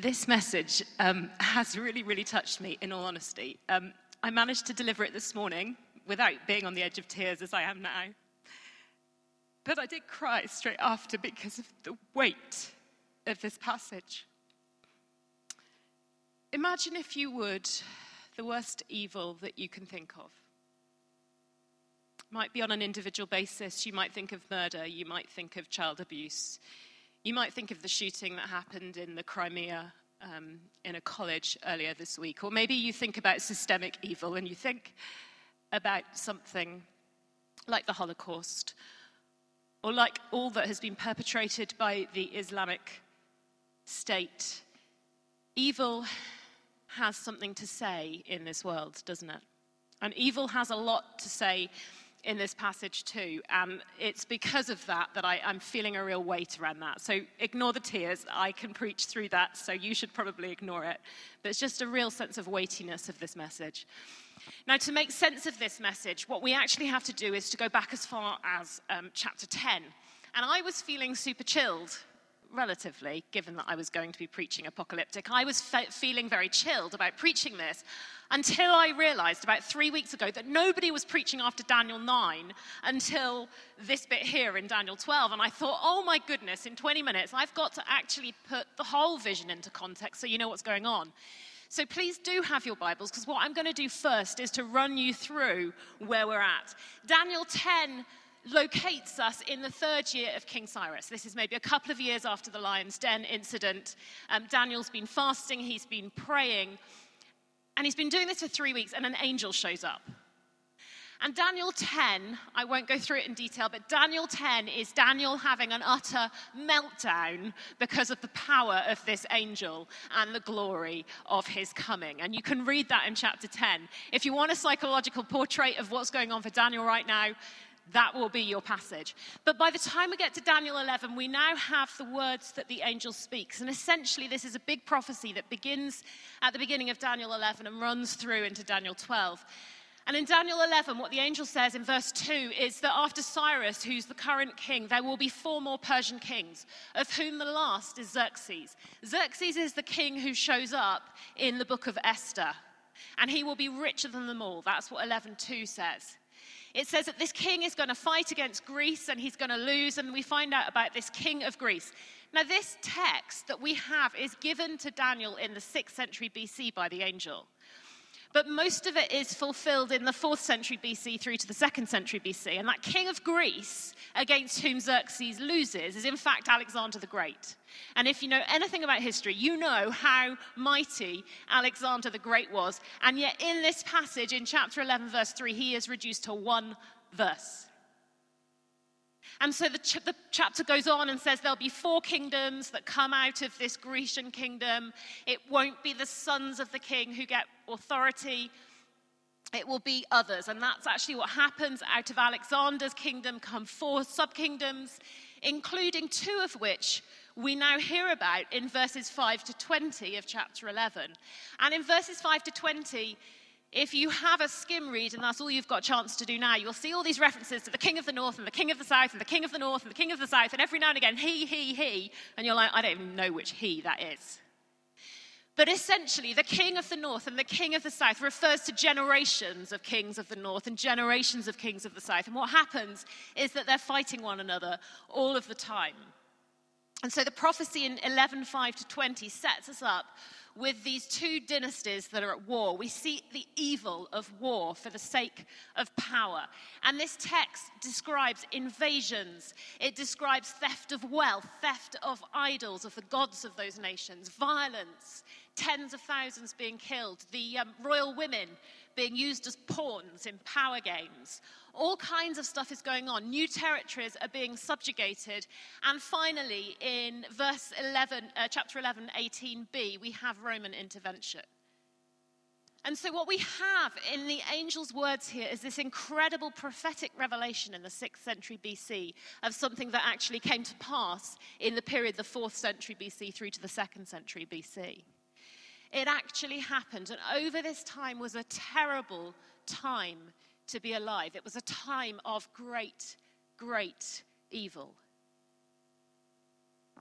This message has really, really touched me, in all honesty. I managed to deliver it this morning without being on the edge of tears as I am now. But I did cry straight after because of the weight of this passage. Imagine, if you would, the worst evil that you can think of. It might be on an individual basis. You might think of murder. You might think of child abuse. You might think of the shooting that happened in the Crimea in a college earlier this week. Or maybe you think about systemic evil and you think about something like the Holocaust, or like all that has been perpetrated by the Islamic State. Evil has something to say in this world, doesn't it? And evil has a lot to say in this passage too. And it's because of that that I'm feeling a real weight around that. So ignore the tears. I can preach through that, so you should probably ignore it. But it's just a real sense of weightiness of this message. Now, to make sense of this message, what we actually have to do is to go back as far as chapter 10. And I was feeling super chilled, relatively, given that I was going to be preaching apocalyptic. I was feeling very chilled about preaching this until I realized about 3 weeks ago that nobody was preaching after Daniel 9 until this bit here in Daniel 12. And I thought, oh my goodness, in 20 minutes, I've got to actually put the whole vision into context so you know what's going on. So please do have your Bibles, because what I'm going to do first is to run you through where we're at. Daniel 10 locates us in the third year of King Cyrus. This is maybe a couple of years after the lion's den incident. Daniel's been fasting, he's been praying, and he's been doing this for 3 weeks, and an angel shows up. And Daniel 10, I won't go through it in detail, but Daniel 10 is Daniel having an utter meltdown because of the power of this angel and the glory of his coming. And you can read that in chapter 10. If you want a psychological portrait of what's going on for Daniel right now, that will be your passage. But by the time we get to Daniel 11, we now have the words that the angel speaks. And essentially, this is a big prophecy that begins at the beginning of Daniel 11 and runs through into Daniel 12. And in Daniel 11, what the angel says in verse 2 is that after Cyrus, who's the current king, there will be 4 more Persian kings, of whom the last is Xerxes. Xerxes is the king who shows up in the book of Esther, and he will be richer than them all. That's what 11:2 says. It says that this king is going to fight against Greece, and he's going to lose, and we find out about this king of Greece. Now, this text that we have is given to Daniel in the 6th century BC by the angel. But most of it is fulfilled in the 4th century BC through to the 2nd century BC. And that king of Greece, against whom Xerxes loses, is in fact Alexander the Great. And if you know anything about history, you know how mighty Alexander the Great was. And yet in this passage, in chapter 11, verse 3, he is reduced to one verse. And so the chapter goes on and says there'll be 4 kingdoms that come out of this Grecian kingdom. It won't be the sons of the king who get authority. It will be others. And that's actually what happens. Out of Alexander's kingdom come 4 sub-kingdoms, including 2 of which we now hear about in verses 5 to 20 of chapter 11. And in verses 5 to 20... if you have a skim read, and that's all you've got a chance to do now, you'll see all these references to the king of the north and the king of the south and the king of the north and the king of the south, and every now and again, he, and you're like, I don't even know which he that is. But essentially, the king of the north and the king of the south refers to generations of kings of the north and generations of kings of the south. And what happens is that they're fighting one another all of the time. And so the prophecy in 11:5 to 20 sets us up with these 2 dynasties that are at war. We see the evil of war for the sake of power. And this text describes invasions. It describes theft of wealth, theft of idols, of the gods of those nations, violence, tens of thousands being killed, the royal women being used as pawns in power games. All kinds of stuff is going on. New territories are being subjugated. And finally, in verse 11, chapter 11, 18b, we have Roman intervention. And so what we have in the angel's words here is this incredible prophetic revelation in the 6th century BC of something that actually came to pass in the period the 4th century BC through to the 2nd century BC. It actually happened, and over this time was a terrible time to be alive. It was a time of great, great evil.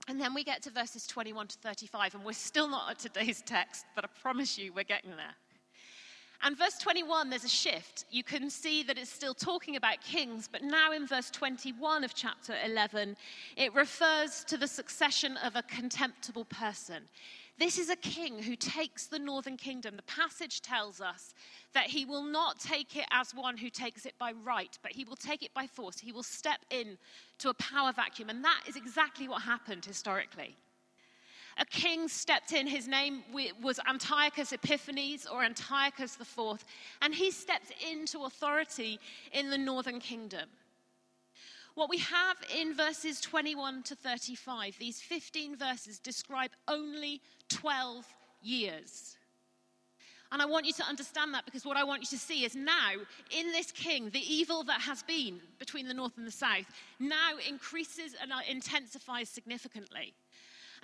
And then we get to verses 21 to 35, and we're still not at today's text, but I promise you we're getting there. And verse 21, there's a shift. You can see that it's still talking about kings, but now in verse 21 of chapter 11, it refers to the succession of a contemptible person. This is a king who takes the northern kingdom. The passage tells us that he will not take it as one who takes it by right, but he will take it by force. He will step in to a power vacuum, and that is exactly what happened historically. A king stepped in. His name was Antiochus Epiphanes, or Antiochus IV, and he stepped into authority in the northern kingdom. What we have in verses 21 to 35, these 15 verses describe only 12 years. And I want you to understand that, because what I want you to see is now, in this king, the evil that has been between the north and the south now increases and intensifies significantly.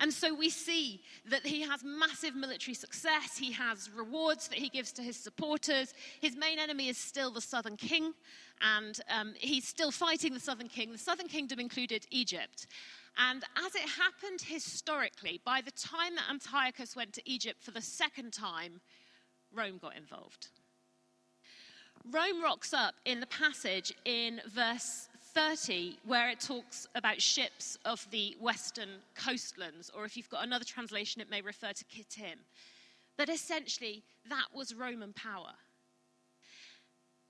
And so we see that he has massive military success, he has rewards that he gives to his supporters, his main enemy is still the southern king, and he's still fighting the southern king. The southern kingdom included Egypt. And as it happened historically, by the time that Antiochus went to Egypt for the second time, Rome got involved. Rome rocks up in the passage in verse 30, where it talks about ships of the western coastlands, or if you've got another translation, it may refer to Kittim. But essentially, that was Roman power.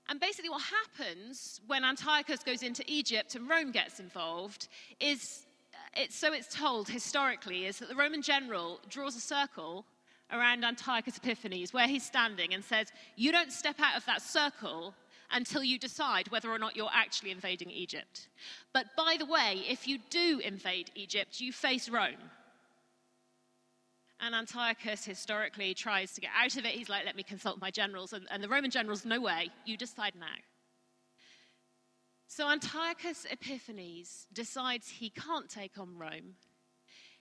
And basically what happens when Antiochus goes into Egypt and Rome gets involved is, it's told historically, is that the Roman general draws a circle around Antiochus Epiphanes, where he's standing, and says, you don't step out of that circle until you decide whether or not you're actually invading Egypt. But by the way, if you do invade Egypt, you face Rome. And Antiochus historically tries to get out of it. He's like, let me consult my generals. And the Roman generals, no way, you decide now. So Antiochus Epiphanes decides he can't take on Rome.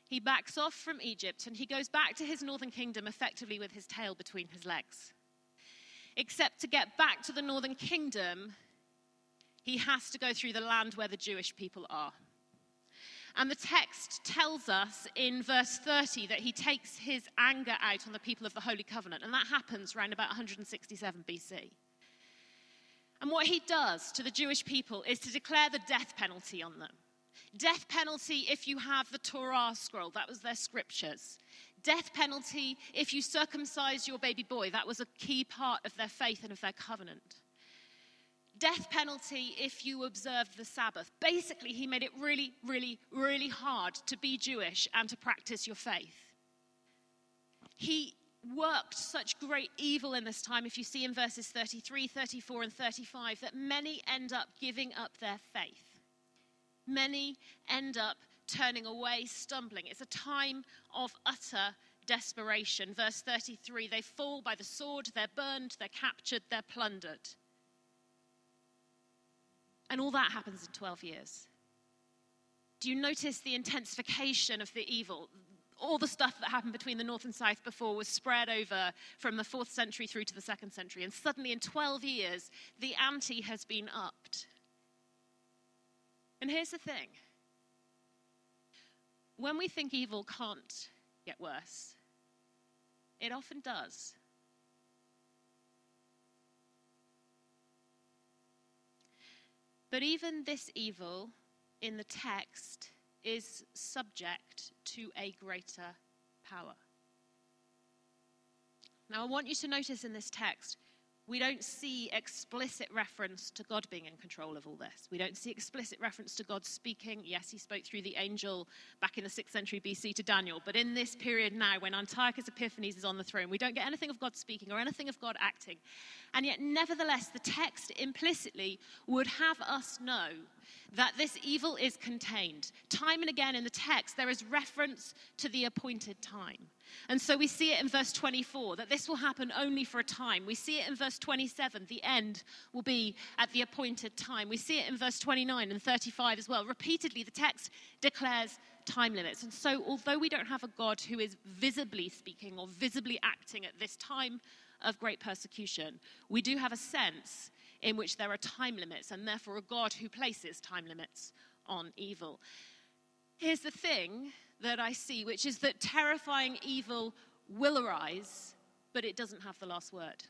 He backs off from Egypt, and he goes back to his northern kingdom effectively with his tail between his legs. Except to get back to the northern kingdom, he has to go through the land where the Jewish people are. And the text tells us in verse 30 that he takes his anger out on the people of the Holy Covenant, and that happens around about 167 BC. And what he does to the Jewish people is to declare the death penalty on them. Death penalty if you have the Torah scroll, that was their scriptures. Death penalty if you circumcise your baby boy, that was a key part of their faith and of their covenant. Death penalty if you observed the Sabbath. Basically, he made it really, really, really hard to be Jewish and to practice your faith. He worked such great evil in this time, if you see in verses 33, 34, and 35, that many end up giving up their faith. Many end up turning away, stumbling. It's a time of utter desperation. Verse 33, they fall by the sword, they're burned, they're captured, they're plundered. And all that happens in 12 years. Do you notice the intensification of the evil? All the stuff that happened between the north and south before was spread over from the 4th century through to the 2nd century. And suddenly in 12 years, the ante has been upped. And here's the thing. When we think evil can't get worse, it often does. But even this evil in the text is subject to a greater power. Now, I want you to notice in this text, we don't see explicit reference to God being in control of all this. We don't see explicit reference to God speaking. Yes, he spoke through the angel back in the 6th century BC to Daniel. But in this period now, when Antiochus Epiphanes is on the throne, we don't get anything of God speaking or anything of God acting. And yet, nevertheless, the text implicitly would have us know that this evil is contained. Time and again in the text, there is reference to the appointed time. And so we see it in verse 24, that this will happen only for a time. We see it in verse 27, the end will be at the appointed time. We see it in verse 29 and 35 as well. Repeatedly, the text declares time limits. And so although we don't have a God who is visibly speaking or visibly acting at this time of great persecution, we do have a sense in which there are time limits, and therefore a God who places time limits on evil. Here's the thing, that I see, which is that terrifying evil will arise, but it doesn't have the last word.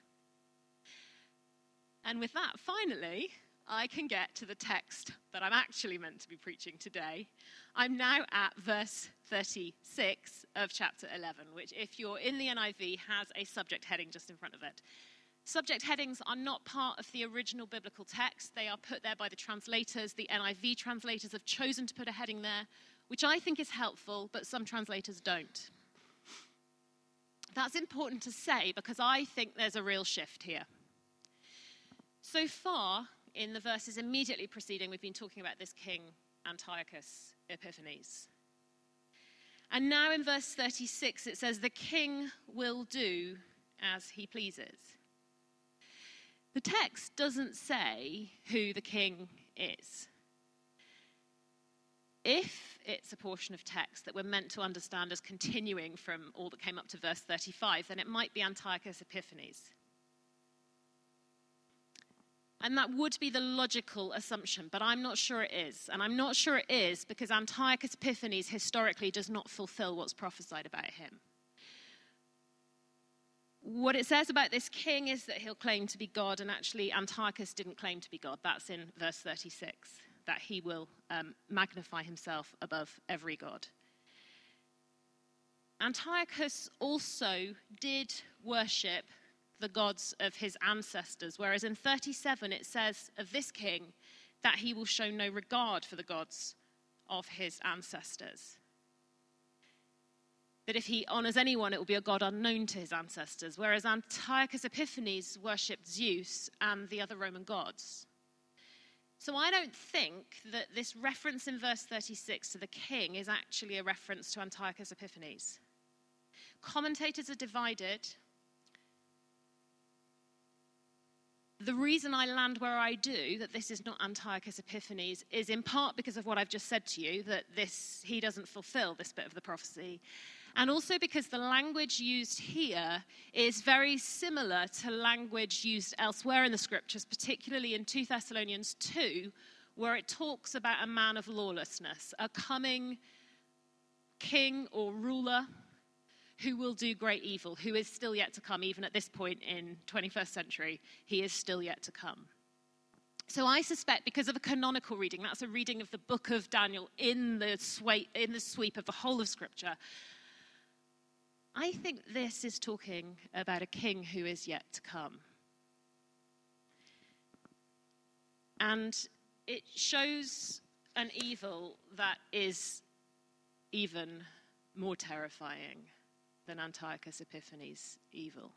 And with that, finally, I can get to the text that I'm actually meant to be preaching today. I'm now at verse 36 of chapter 11, which, if you're in the NIV, has a subject heading just in front of it. Subject headings are not part of the original biblical text. They are put there by the translators. The NIV translators have chosen to put a heading there, which I think is helpful, but some translators don't. That's important to say because I think there's a real shift here. So far, in the verses immediately preceding, we've been talking about this king, Antiochus Epiphanes. And now in verse 36, it says, "The king will do as he pleases." The text doesn't say who the king is. If it's a portion of text that we're meant to understand as continuing from all that came up to verse 35, then it might be Antiochus Epiphanes. And that would be the logical assumption, but I'm not sure it is. And I'm not sure it is because Antiochus Epiphanes historically does not fulfill what's prophesied about him. What it says about this king is that he'll claim to be God, and actually Antiochus didn't claim to be God. That's in verse 36, that he will magnify himself above every god. Antiochus also did worship the gods of his ancestors, whereas in 37 it says of this king that he will show no regard for the gods of his ancestors. That if he honors anyone, it will be a god unknown to his ancestors, whereas Antiochus Epiphanes worshipped Zeus and the other Roman gods. So I don't think that this reference in verse 36 to the king is actually a reference to Antiochus Epiphanes. Commentators are divided. The reason I land where I do, that this is not Antiochus Epiphanes, is in part because of what I've just said to you, that he doesn't fulfill this bit of the prophecy. And also because the language used here is very similar to language used elsewhere in the scriptures, particularly in 2 Thessalonians 2, where it talks about a man of lawlessness, a coming king or ruler who will do great evil, who is still yet to come. Even at this point in 21st century, he is still yet to come. So I suspect because of a canonical reading, that's a reading of the book of Daniel in the sweep of the whole of scripture, I think this is talking about a king who is yet to come. And it shows an evil that is even more terrifying than Antiochus Epiphanes' evil.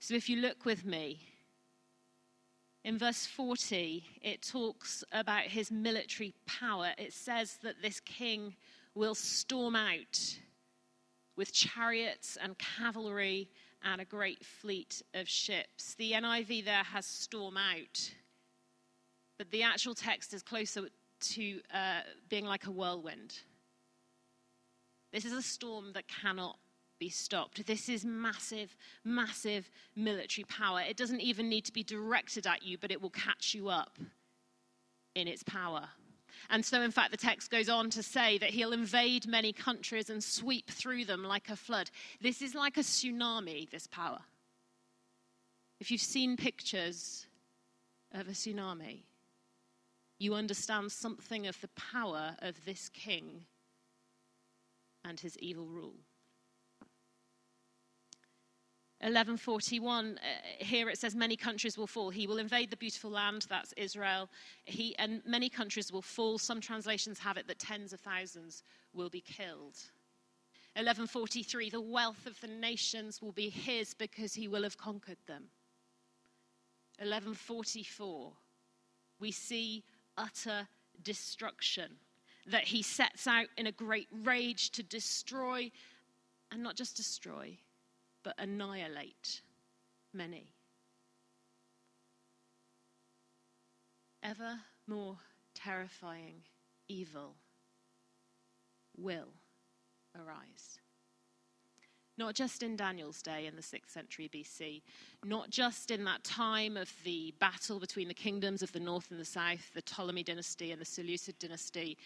So if you look with me, in verse 40, it talks about his military power. It says that this king will storm out with chariots and cavalry and a great fleet of ships. The NIV there has storm out, but the actual text is closer to being like a whirlwind. This is a storm that cannot be stopped. This is massive, massive military power. It doesn't even need to be directed at you, but it will catch you up in its power. And so, in fact, the text goes on to say that he'll invade many countries and sweep through them like a flood. This is like a tsunami, this power. If you've seen pictures of a tsunami, you understand something of the power of this king and his evil rule. 1141, here it says many countries will fall. He will invade the beautiful land, that's Israel. And many countries will fall. Some translations have it that tens of thousands will be killed. 1143, the wealth of the nations will be his because he will have conquered them. 1144, we see utter destruction, that he sets out in a great rage to destroy, and not just destroy, but annihilate many. Ever more terrifying evil will arise. Not just in Daniel's day in the 6th century BC, not just in that time of the battle between the kingdoms of the north and the south, the Ptolemy dynasty and the Seleucid dynasty,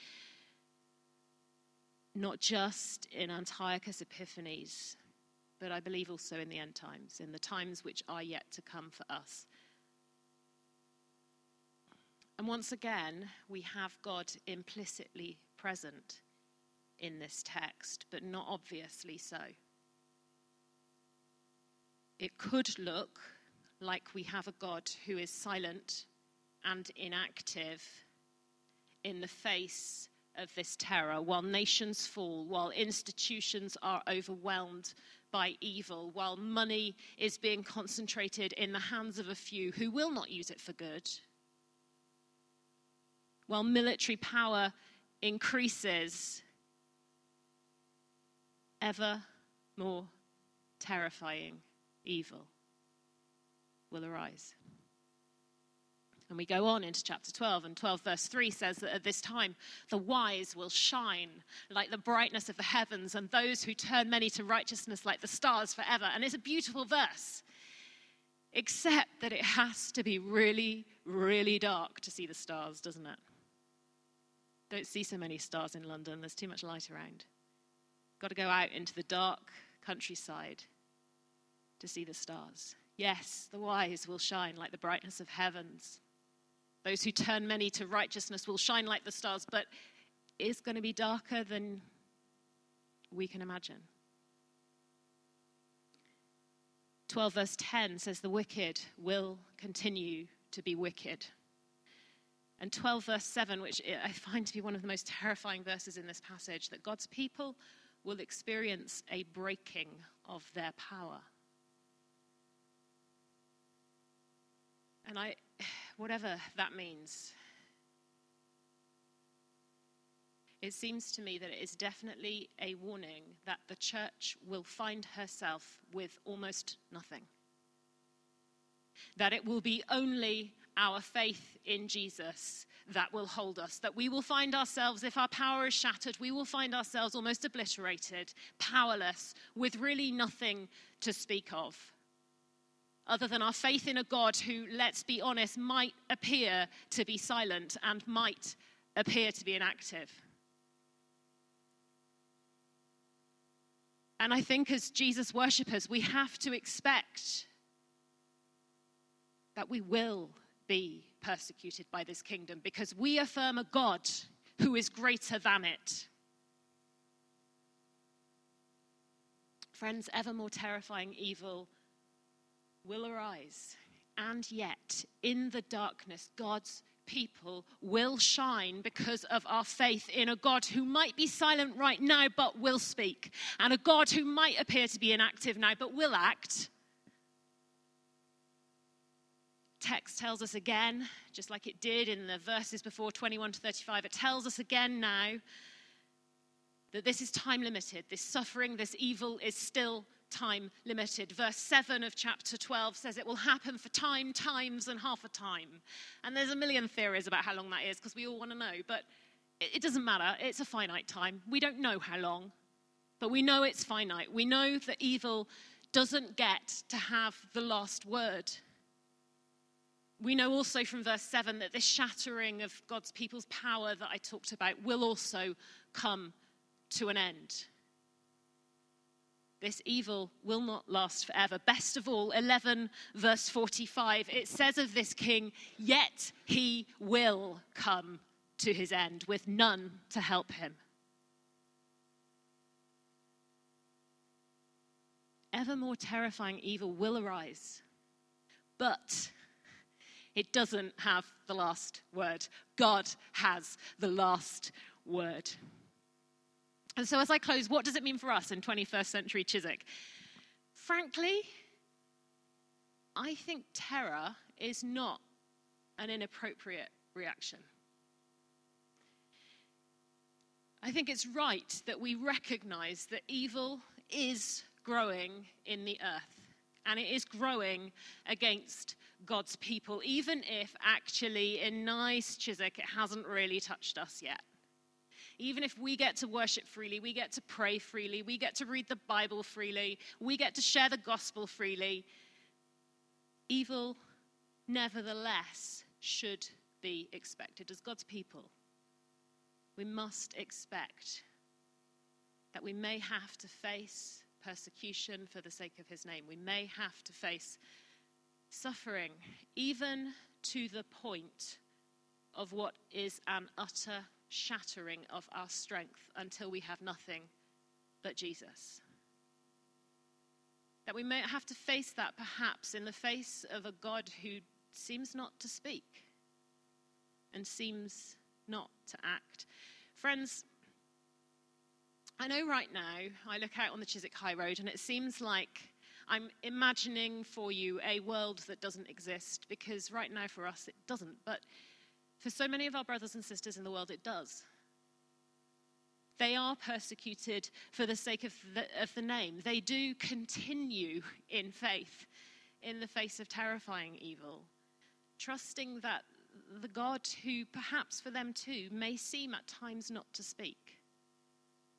not just in Antiochus Epiphanes, but I believe also in the end times, in the times which are yet to come for us. And once again, we have God implicitly present in this text, but not obviously so. It could look like we have a God who is silent and inactive in the face of this terror, while nations fall, while institutions are overwhelmed by evil, while money is being concentrated in the hands of a few who will not use it for good, while military power increases, ever more terrifying evil will arise. And we go on into chapter 12, and 12 verse 3 says that at this time, the wise will shine like the brightness of the heavens, and those who turn many to righteousness like the stars forever. And it's a beautiful verse, except that it has to be really, really dark to see the stars, doesn't it? Don't see so many stars in London. There's too much light around. Got to go out into the dark countryside to see the stars. Yes, the wise will shine like the brightness of heavens. Those who turn many to righteousness will shine like the stars, but it's going to be darker than we can imagine. 12 verse 10 says the wicked will continue to be wicked. And 12 verse 7, which I find to be one of the most terrifying verses in this passage, that God's people will experience a breaking of their power. And whatever that means, it seems to me that it is definitely a warning that the church will find herself with almost nothing. That it will be only our faith in Jesus that will hold us. That we will find ourselves, if our power is shattered, we will find ourselves almost obliterated, powerless, with really nothing to speak of, other than our faith in a God who, let's be honest, might appear to be silent and might appear to be inactive. And I think as Jesus worshippers, we have to expect that we will be persecuted by this kingdom, because we affirm a God who is greater than it. Friends, ever more terrifying evil will arise, and yet in the darkness God's people will shine because of our faith in a God who might be silent right now but will speak, and a God who might appear to be inactive now but will act. Text tells us again, just like it did in the verses before 21 to 35, it tells us again now that this is time limited. This suffering, this evil is still time limited. Verse 7 of chapter 12 says it will happen for time, times, and half a time. And there's a million theories about how long that is, because we all want to know, but it doesn't matter. It's a finite time. We don't know how long, but we know it's finite. We know that evil doesn't get to have the last word. We know also from verse 7 that this shattering of God's people's power that I talked about will also come to an end. This evil will not last forever. Best of all, 11 verse 45, it says of this king, yet he will come to his end with none to help him. Ever more terrifying evil will arise, but it doesn't have the last word. God has the last word. And so as I close, what does it mean for us in 21st century Chiswick? Frankly, I think terror is not an inappropriate reaction. I think it's right that we recognize that evil is growing in the earth, and it is growing against God's people, even if actually in nice Chiswick it hasn't really touched us yet. Even if we get to worship freely, we get to pray freely, we get to read the Bible freely, we get to share the gospel freely, evil nevertheless should be expected. As God's people, we must expect that we may have to face persecution for the sake of his name. We may have to face suffering, even to the point of what is an utter shattering of our strength until we have nothing but Jesus. That we may have to face that perhaps in the face of a God who seems not to speak and seems not to act. Friends, I know right now I look out on the Chiswick High Road and it seems like I'm imagining for you a world that doesn't exist, because right now for us it doesn't, but for so many of our brothers and sisters in the world it does. They are persecuted for the sake of the name. They do continue in faith in the face of terrifying evil, trusting that the God who perhaps for them too may seem at times not to speak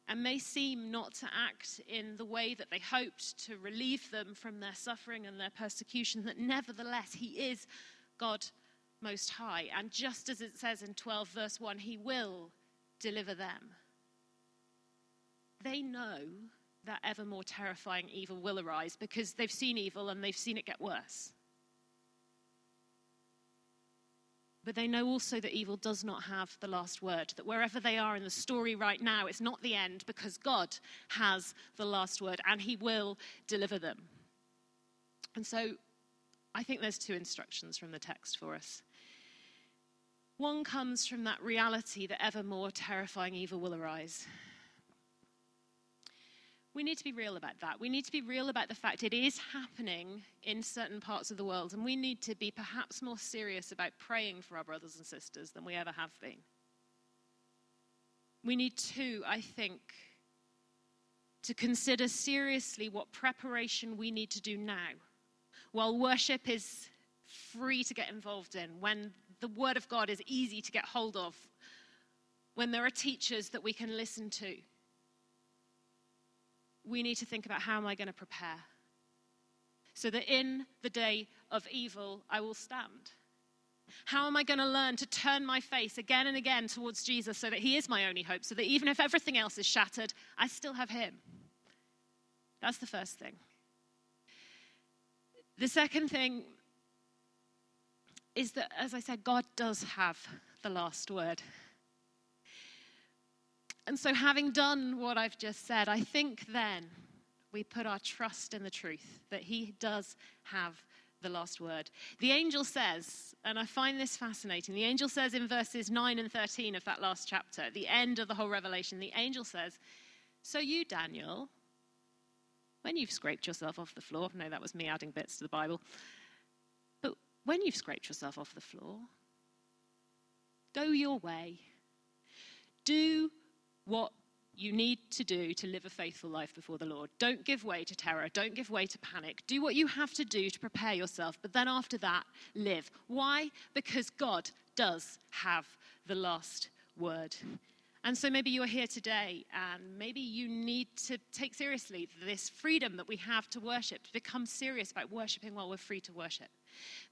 and may seem not to act in the way that they hoped to relieve them from their suffering and their persecution, that nevertheless he is God Most High. And just as it says in 12 verse 1, he will deliver them. They know that ever more terrifying evil will arise because they've seen evil and they've seen it get worse. But they know also that evil does not have the last word, that wherever they are in the story right now, it's not the end, because God has the last word and he will deliver them. And so I think there's two instructions from the text for us. One comes from that reality that ever more terrifying evil will arise. We need to be real about that. We need to be real about the fact it is happening in certain parts of the world, and we need to be perhaps more serious about praying for our brothers and sisters than we ever have been. We need to, I think, to consider seriously what preparation we need to do now, while worship is free to get involved in, when the Word of God is easy to get hold of, when there are teachers that we can listen to. We need to think about, how am I going to prepare so that in the day of evil I will stand? How am I going to learn to turn my face again and again towards Jesus so that he is my only hope, so that even if everything else is shattered, I still have him? That's the first thing. The second thing is that, as I said, God does have the last word. And so, having done what I've just said, I think then we put our trust in the truth that he does have the last word. The angel says, and I find this fascinating, the angel says in verses 9 and 13 of that last chapter, at the end of the whole Revelation, the angel says, "So you, Daniel, when you've scraped yourself off the floor," no, that was me adding bits to the Bible, "but when you've scraped yourself off the floor, go your way. Do what you need to do to live a faithful life before the Lord. Don't give way to terror. Don't give way to panic. Do what you have to do to prepare yourself. But then after that, live." Why? Because God does have the last word. And so maybe you're here today and maybe you need to take seriously this freedom that we have to worship, to become serious about worshiping while we're free to worship.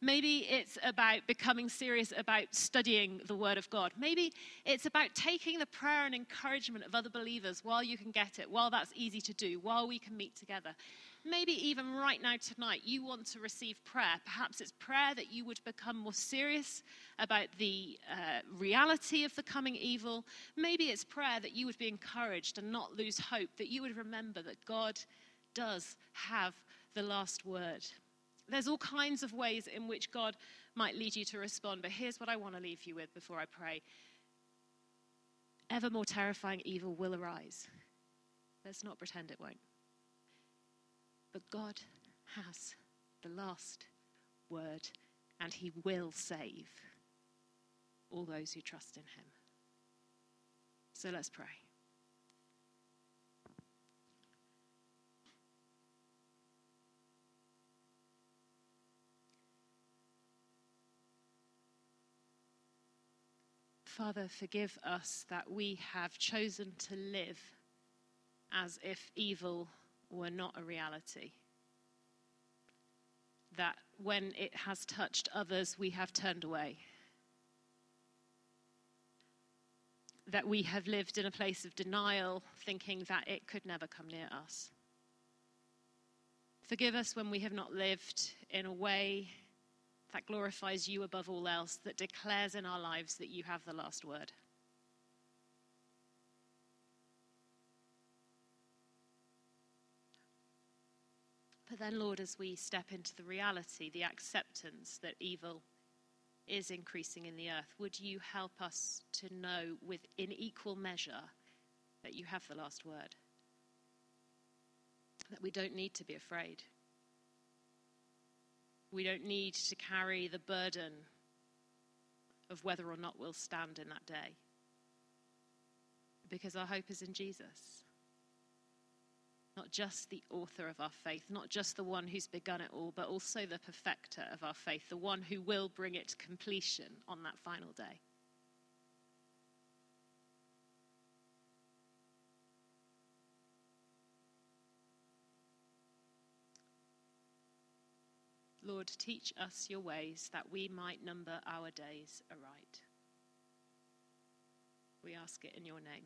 Maybe it's about becoming serious about studying the Word of God. Maybe it's about taking the prayer and encouragement of other believers while you can get it, while that's easy to do, while we can meet together. Maybe even right now tonight you want to receive prayer. Perhaps it's prayer that you would become more serious about the reality of the coming evil. Maybe it's prayer that you would be encouraged and not lose hope, that you would remember that God does have the last word. There's all kinds of ways in which God might lead you to respond, but here's what I want to leave you with before I pray. Ever more terrifying evil will arise. Let's not pretend it won't. But God has the last word, and he will save all those who trust in him. So let's pray. Father, forgive us that we have chosen to live as if evil were not a reality. That when it has touched others, we have turned away. that we have lived in a place of denial, thinking that it could never come near us. Forgive us when we have not lived in a way that glorifies you above all else, that declares in our lives that you have the last word. But then, Lord, as we step into the reality, the acceptance that evil is increasing in the earth, would you help us to know in equal measure that you have the last word, that we don't need to be afraid. We don't need to carry the burden of whether or not we'll stand in that day, because our hope is in Jesus, not just the author of our faith, not just the one who's begun it all, but also the perfecter of our faith, the one who will bring it to completion on that final day. Lord, teach us your ways that we might number our days aright. We ask it in your name.